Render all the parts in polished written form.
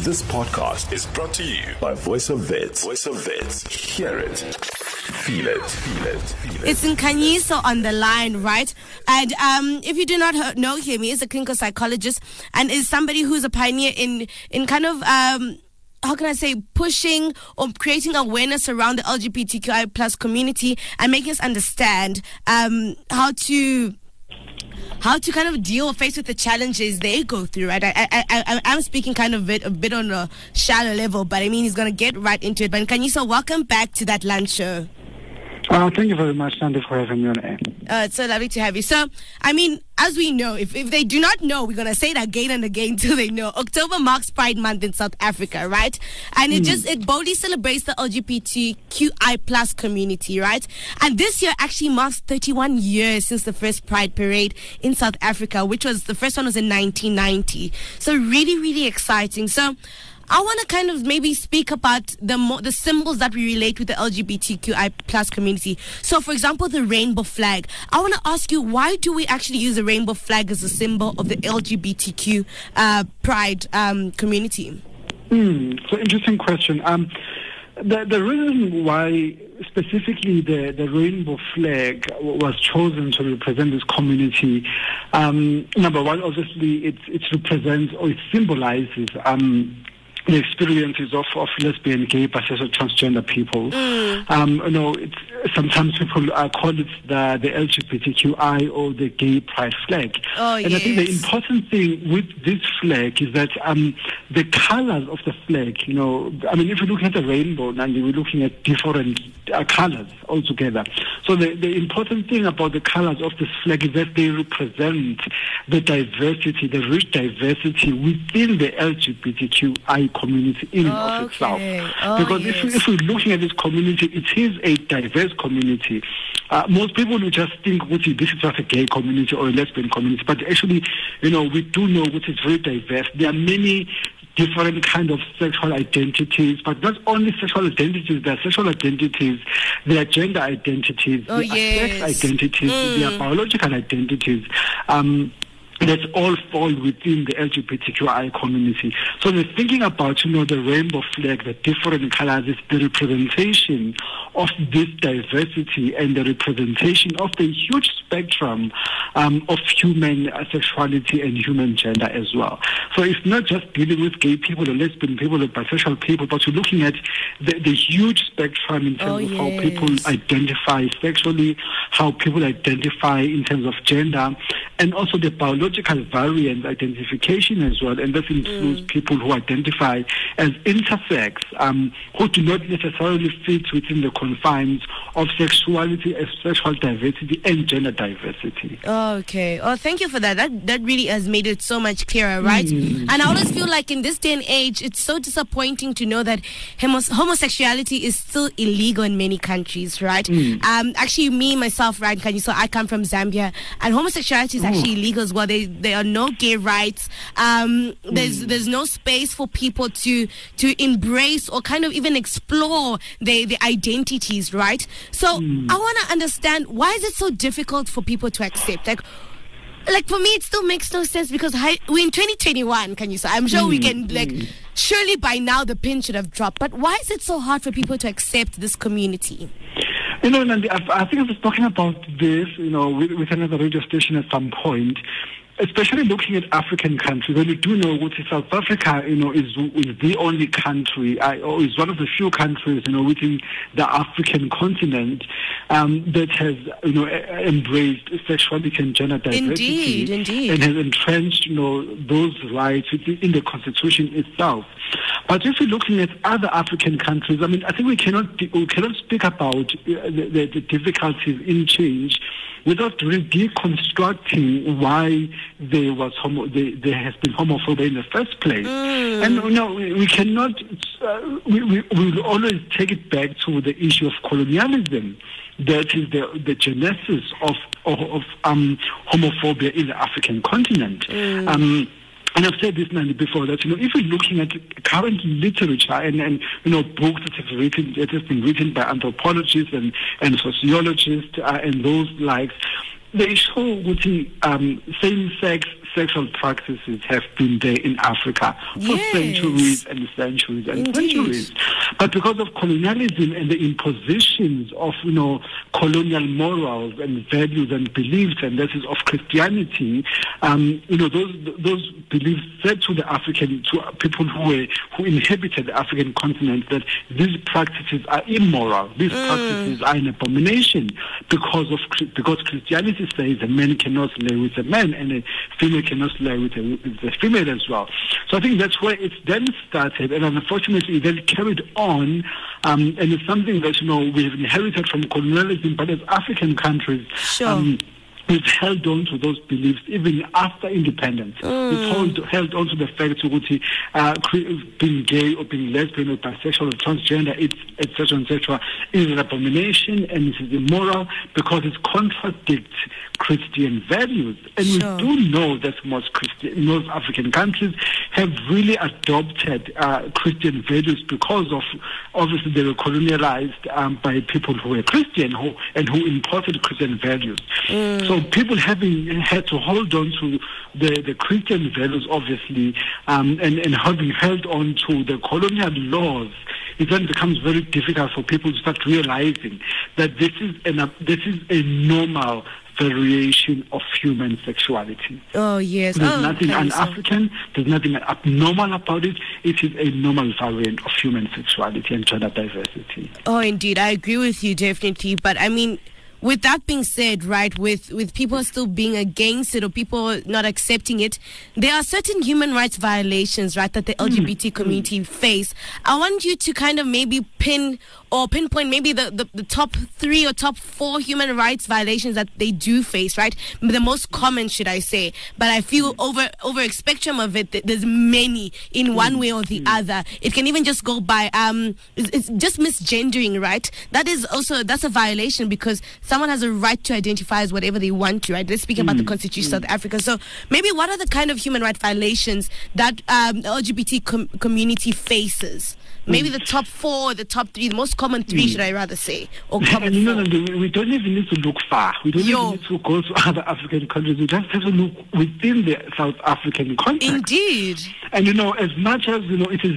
This podcast is brought to you by Voice of Vets. Voice of Vets. Hear it. Feel it. Feel it. Feel it. It's Nkanyiso on the line, right? And if you do not know him, he is a clinical psychologist and is somebody who's a pioneer in kind of... how can I say, pushing or creating awareness around the LGBTQI plus community and making us understand how to kind of deal or face with the challenges they go through, right? I'm speaking kind of a bit on a shallow level, but I mean, he's going to get right into it. But Nkanyiso, welcome back to That Lunch Show. Thank you very much, Sandy, for having me on air. It's so lovely to have you. So, I mean, as we know, if they do not know, we're going to say it again and again till they know. October marks Pride Month in South Africa, right? And it boldly celebrates the LGBTQI plus community, right? And this year actually marks 31 years since the first Pride Parade in South Africa, which was, the first one was in 1990. So really, really exciting. So, I want to kind of maybe speak about the symbols that we relate with the LGBTQI plus community. So, for example, the rainbow flag. I want to ask you, why do we actually use the rainbow flag as a symbol of the LGBTQ pride community? It's an interesting question. The reason why specifically the rainbow flag was chosen to represent this community, number one, obviously, it represents or it symbolizes... the experiences of lesbian, gay, bisexual, transgender people. Sometimes people call it the LGBTQI or the gay pride flag. I think the important thing with this flag is that the colors of the flag, you know, I mean, if you look at the rainbow, now we're looking at different colors altogether. So the important thing about the colors of this flag is that they represent the diversity, the rich diversity within the LGBTQI community in and of itself. Because if we're looking at this community, it is a diverse community. Most people will just think this is just a gay community or a lesbian community, but actually, you know, we do know which is very diverse. There are many different kind of sexual identities, but not only sexual identities, there are sexual identities, there are gender identities, there are sex identities, there are biological identities. That's all fall within the LGBTQI community. So they're thinking about, you know, the rainbow flag, the different colors, it's the representation of this diversity and the representation of the huge spectrum of human sexuality and human gender as well. So it's not just dealing with gay people or lesbian people or bisexual people, but you're looking at the huge spectrum in terms of how people identify sexually, how people identify in terms of gender, and also the biological variant identification as well, and that includes people who identify as intersex, who do not necessarily fit within the confines of sexuality, sexual diversity, and gender diversity. Okay. Well, thank you for that. That really has made it so much clearer, right? And I always feel like in this day and age, it's so disappointing to know that homosexuality is still illegal in many countries, right? Actually, me, myself, right, Nkanyiso, I come from Zambia, and homosexuality is actually illegal as well. There are no gay rights. There's no space for people to embrace or kind of even explore their identities, right? So I want to understand, why is it so difficult for people to accept? Like for me, it still makes no sense because we're in 2021, Nkanyiso. I'm sure we can, surely by now the pin should have dropped. But why is it so hard for people to accept this community? You know, Nandi, I think I was talking about this, you know, with another radio station at some point, especially looking at African countries. When you do know what is South Africa, you know, is the only country, or is one of the few countries, you know, within the African continent that has, you know, embraced sexuality and gender diversity. Indeed. And has entrenched, you know, those rights in the constitution itself. But if you're looking at other African countries, I mean, I think we cannot speak about the difficulties in change without really deconstructing why there has been homophobia in the first place. And you know, we cannot. We always take it back to the issue of colonialism. That is the genesis of homophobia in the African continent. And I've said this, Nandi, before, that, you know, if you're looking at current literature and you know, books that have been written by anthropologists and sociologists and those likes, they show same-sex sexual practices have been there in Africa for centuries and centuries and centuries. But because of colonialism and the impositions of, you know, colonial morals and values and beliefs, and this is of Christianity, you know, those beliefs said to the African, to people who inhabited the African continent, that these practices are immoral. These practices are an abomination because Christianity says a man cannot lay with a man and a female cannot lay with a female as well. So I think that's where it then started, and unfortunately then carried on, and it's something that, you know, we've inherited from colonialism, but as African countries, we've held on to those beliefs even after independence. We've held on to the fact that being gay or being lesbian or bisexual or transgender, etc., is an abomination and it is immoral because it contradicts Christian values. And we do know that most African countries have really adopted Christian values because of, obviously, they were colonialized by people who were Christian and who imported Christian values. So people had to hold on to the Christian values, obviously, and having held on to the colonial laws, it then becomes very difficult for people to start realizing that this is a normal variation of human sexuality. Oh, yes. There's nothing un-African, there's nothing abnormal about it. It is a normal variant of human sexuality and gender diversity. Oh, indeed. I agree with you, definitely. But, I mean, with that being said, right, with people still being against it or people not accepting it, there are certain human rights violations, right, that the LGBT community face. I want you to kind of maybe pinpoint maybe the top 3 or top 4 human rights violations that they do face, right? The most common, should I say. But I feel over a spectrum of it, there's many in one way or the other. It can even just go by, it's just misgendering, right? That's a violation because someone has a right to identify as whatever they want to, right? Let's speak about the Constitution of South Africa. So maybe what are the kind of human rights violations that the LGBT community faces? Maybe the top 4, the top 3, the most common 3, should I rather say, or common No, we don't even need to look far. We don't even need to go to other African countries. We just have to look within the South African context. Indeed. And, you know, as much as, you know, it is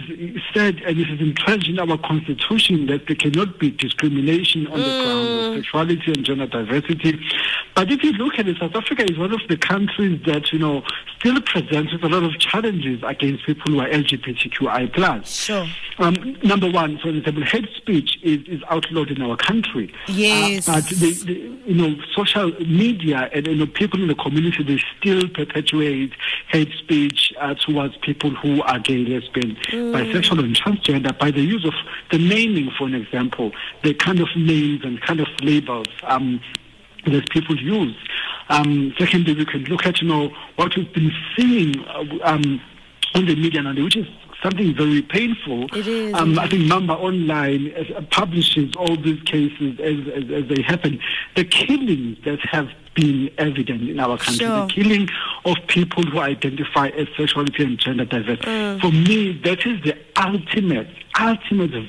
said and it is entrenched in our Constitution that there cannot be discrimination on the grounds of sexuality and gender diversity, but if you look at it, South Africa is one of the countries that, you know, still presents a lot of challenges against people who are LGBTQI+. Sure. Number one, for example, hate speech is outlawed in our country. Yes. But, you know, social media and, you know, people in the community, they still perpetuate hate speech towards people who are gay, lesbian, bisexual, and transgender by the use of the naming, for an example, the kind of names and kind of labels that people use. Secondly, we can look at, you know, what we've been seeing on the media now, which is something very painful. It is. I think Mamba Online publishes all these cases as they happen. The killings that have been evident in our country, the killing of people who identify as sexuality and gender diverse. For me, that is the ultimate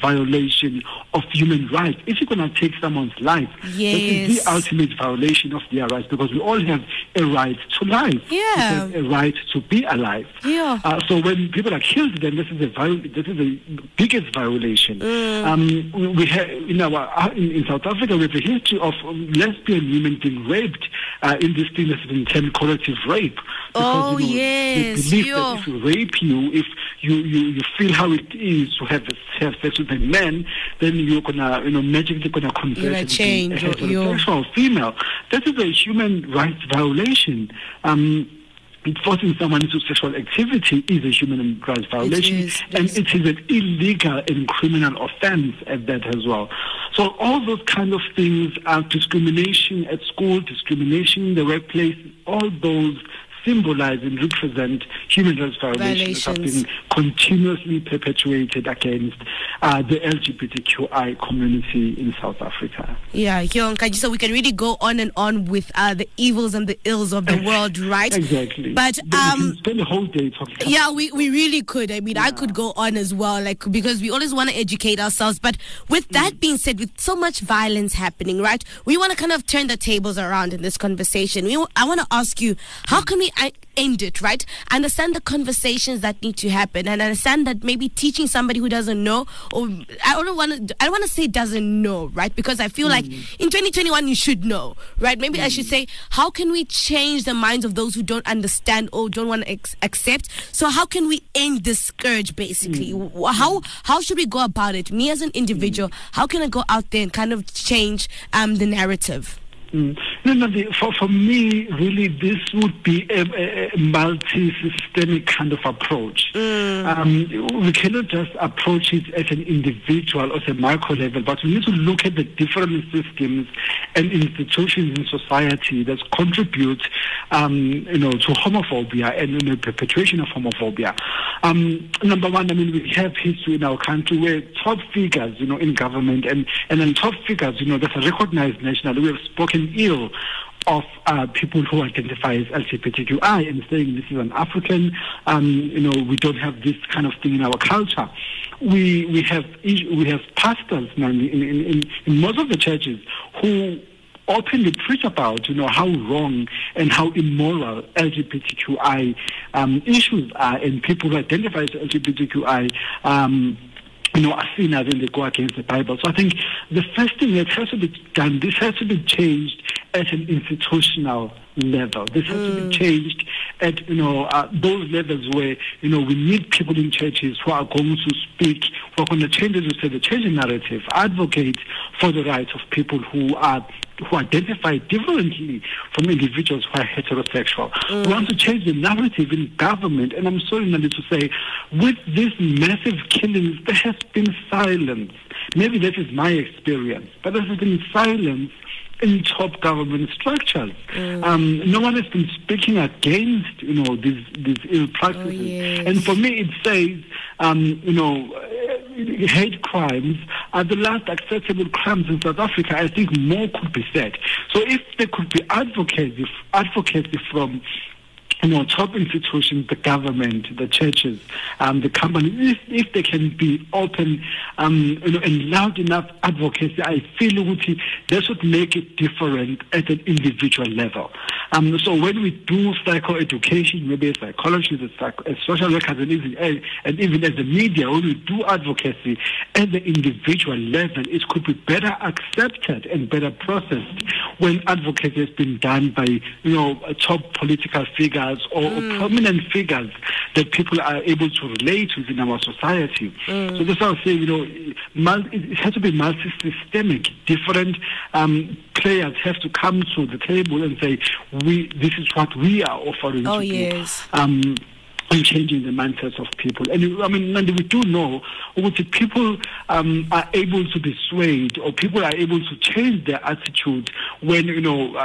violation of human rights. If you're going to take someone's life, that is the ultimate violation of their rights, because we all have a right to life. Yeah. We have a right to be alive. Yeah. So when people are killed, then this is the biggest violation. We have in South Africa, we have a history of lesbian women being raped in this thing that's been termed collective rape. Because, you know, they believe that if we rape you, if you feel how it is to have sex with a man, then you're gonna, you know, magically gonna convert into a heterosexual female. That is a human rights violation. Forcing someone into sexual activity is a human rights violation, and it is an illegal and criminal offense at that as well. So all those kind of things are discrimination at school, discrimination in the workplace, all those symbolize and represent human rights violations that have been continuously perpetuated against the LGBTQI community in South Africa. Yeah, so we can really go on and on with the evils and the ills of the world, right? Exactly. But we can spend the whole day talking. Yeah, we really could. I mean, I could go on as well, like, because we always want to educate ourselves. But with that being said, with so much violence happening, right, we want to kind of turn the tables around in this conversation. I want to ask you, how can we end it, right? I understand the conversations that need to happen, and I understand that maybe teaching somebody who doesn't know, or I don't want to say doesn't know, right? Because I feel like in 2021 you should know, right? Maybe I should say, how can we change the minds of those who don't understand or don't want to accept? So how can we end this scourge, basically? How should we go about it? Me as an individual, how can I go out there and kind of change the narrative? For me, really, this would be a multi-systemic kind of approach. We cannot just approach it as an individual or as a micro level, but we need to look at the different systems and institutions in society that contribute, to homophobia and perpetuation of homophobia. Number one, we have history in our country where top figures, in government and then top figures, that's recognized nationally. We have spoken ill of people who identify as LGBTQI and saying this is an African, we don't have this kind of thing in our culture. We have pastors in most of the churches who openly preach about, how wrong and how immoral LGBTQI issues are, and people who identify as LGBTQI are seen as they go against the Bible. So I think the first thing that has to be done, this has to be changed at an institutional level. This has to be changed at, those levels where, we need people in churches who are going to speak, who are going to change, as you said, the change in narrative, advocate for the rights of people who identify differently from individuals who are heterosexual. We want to change the narrative in government, and I'm sorry, Nandi, to say, with these massive killings, there has been silence. Maybe that is my experience, but there has been silence in top government structures. No one has been speaking against, these ill practices. Oh, yes. And for me, it says, hate crimes are the last acceptable crimes in South Africa. I think more could be said. So if there could be advocacy from top institutions, the government, the churches, the companies, if they can be open and loud enough advocacy, I feel that should make it different at an individual level. So when we do psychoeducation, maybe as psychologists, as social workers, and even as the media, when we do advocacy at the individual level, it could be better accepted and better processed when advocacy has been done by top political figures or prominent figures that people are able to relate with in our society. So that's how I say, it has to be multi-systemic. Different players have to come to the table and say, this is what we are offering to yes. people. And changing the mindsets of people. And Nandi, we do know that people are able to be swayed, or people are able to change their attitude when,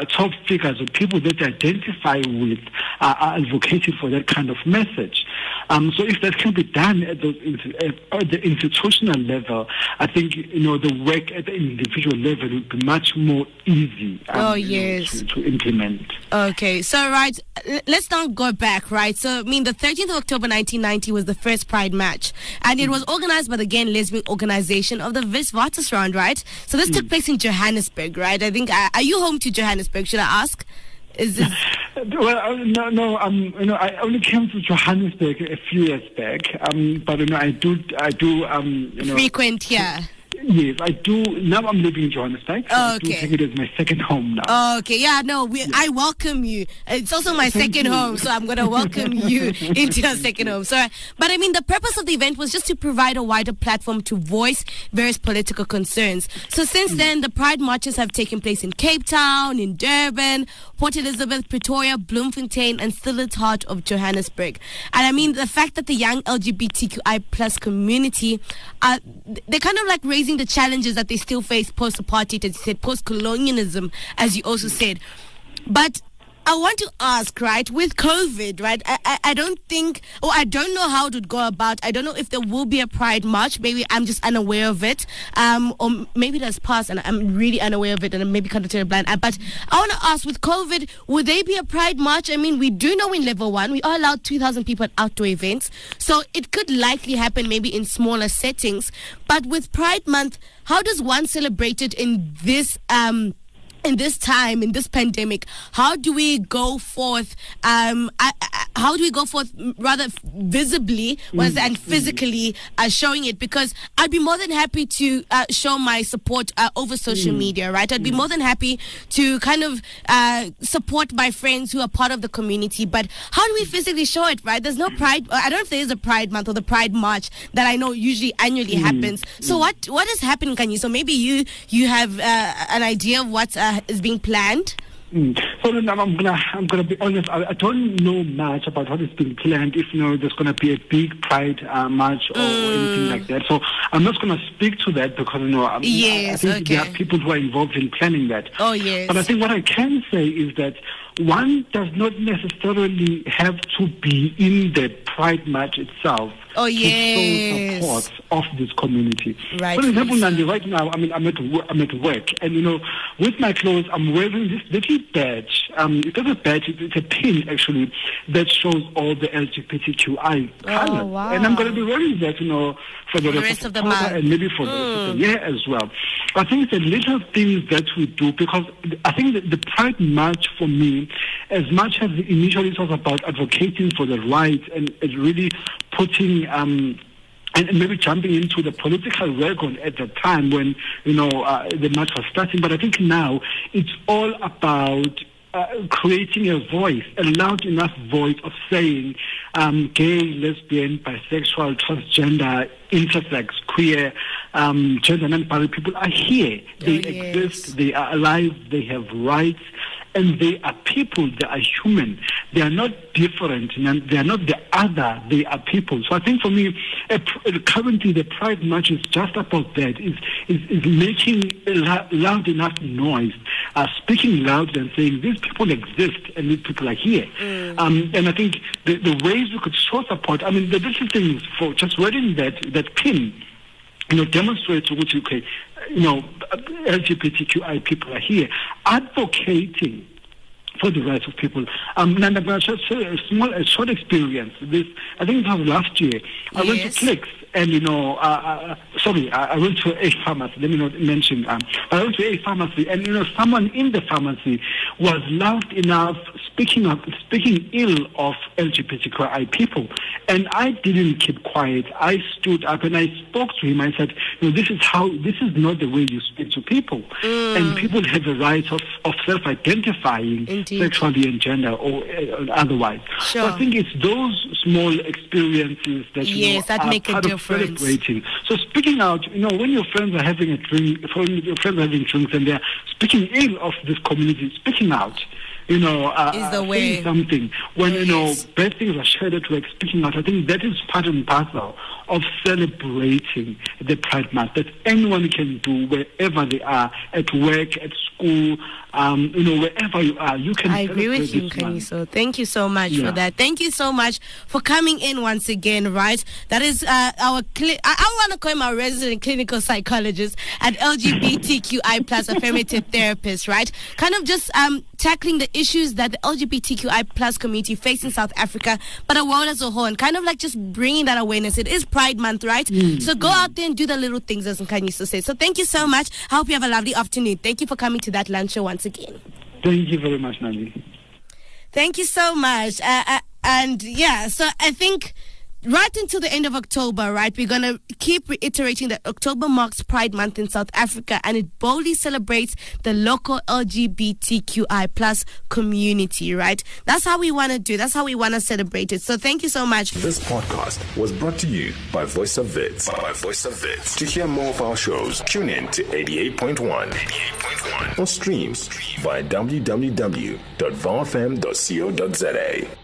top figures or people that they identify with are advocating for that kind of message. So if that can be done at the institutional level, I think, the work at the individual level would be much more easy to implement. Okay, so right, let's now go back, right? So, the 13th of October 1990 was the first Pride match, and it was organized by the Gay Lesbian Organization of the Witwatersrand, right? So this took place in Johannesburg, right? I think, are you home to Johannesburg, should I ask? Is this... Well, no. I only came to Johannesburg a few years back, but I do. Frequent, yeah. Yes, I do. Now I'm living in Johannesburg, so I do take it as my second home now. I welcome you. It's also my second home, so I'm going to welcome you into your second home. So, but the purpose of the event was just to provide a wider platform to voice various political concerns. So since then, the Pride marches have taken place in Cape Town, in Durban, Port Elizabeth, Pretoria, Bloemfontein, and still at heart of Johannesburg. And the fact that the young LGBTQI+ community, they kind of like raising the challenges that they still face post-apartheid, as you said, post-colonialism, as you also said. But I want to ask, right, with COVID, right, I don't know how it would go about. I don't know if there will be a Pride March. Maybe I'm just unaware of it. Or maybe that's past and I'm really unaware of it and I'm maybe kind of terribly blind. But I want to ask, with COVID, would there be a Pride March? We do know in level 1, we are allowed 2,000 people at outdoor events. So it could likely happen maybe in smaller settings. But with Pride Month, how does one celebrate it in this in this time, in this pandemic, how do we go forth? How do we go forth rather visibly and physically showing it? Because I'd be more than happy to show my support over social media, right? I'd be more than happy to kind of support my friends who are part of the community. But how do we physically show it, right? There's no Pride. I don't know if there is a Pride Month or the Pride March that I know usually annually happens. So what has happened, Kanyi? So maybe you have an idea of what is being planned. So I'm gonna be honest. I don't know much about what is being planned. If there's gonna be a big Pride march or anything like that, so I'm not gonna speak to that because I think there are people who are involved in planning that. Oh yes. But I think what I can say is that one does not necessarily have to be in the Pride march itself. Oh, yes. To show support of this community. Right. For example, Nandi, right now, I'm at work, and with my clothes, I'm wearing this little badge. It's not a badge; it's a pin actually that shows all the LGBTQI colors. Oh, wow. And I'm going to be wearing that, for the rest of the month, and maybe for the rest of the year as well. But I think the little things that we do, because I think that the Pride March for me, as much as initially it was about advocating for the rights and really putting and maybe jumping into the political wagon at the time when the march was starting, but I think now it's all about creating a voice, a loud enough voice of saying gay, lesbian, bisexual, transgender, intersex, queer, gender non-binary people are here. They exist, they are alive, they have rights, and they are people, they are human. They are not different, they are not the other, they are people. So I think for me, currently the Pride March is just about that, is making loud enough noise, speaking loud and saying these people exist and these people are here. And I think the ways we could show support, the little things for just wearing that pin, demonstrates which LGBTQI people are here, advocating for the rights of people. And I'm going to share a short experience. I think it was last year. I went to Clicks, and I went to a pharmacy. Let me not mention. I went to a pharmacy, and someone in the pharmacy was loud enough speaking ill of LGBTQI people, and I didn't keep quiet. I stood up and I spoke to him. I said, this is not the way you speak to people, and people have the right of self-identifying. Indeed. Sexually and gender or otherwise. Sure. So I think it's those small experiences that that make a difference. Celebrating. So speaking out, when your friends are having a drink, when your friends are having drinks and they're speaking ill of this community, speaking out, is the way. Saying something. When, bad things are shared at work, speaking out, I think that is part and parcel of celebrating the Pride Month that anyone can do wherever they are, at work, at school, wherever you are, you can. I agree with you, Nkanyiso. Thank you so much for that. Thank you so much for coming in once again, right? That is I want to call him our resident clinical psychologist and LGBTQI plus affirmative therapist, right? Kind of just tackling the issues that the LGBTQI plus community faces in South Africa, but the world as a whole, and kind of like just bringing that awareness. It is Pride Month, right? So go out there and do the little things, as Nkanyiso said. So thank you so much. I hope you have a lovely afternoon. Thank you for coming to That Lunch Show once again. Thank you very much, Nandi. Thank you so much. So I think right until the end of October, right, we're going to keep reiterating that October marks Pride Month in South Africa, and it boldly celebrates the local LGBTQI plus community, right? That's how we want to do. That's how we want to celebrate it. So thank you so much. This podcast was brought to you by Voice of Vets. To hear more of our shows, tune in to 88.1 or stream by www.vfm.co.za.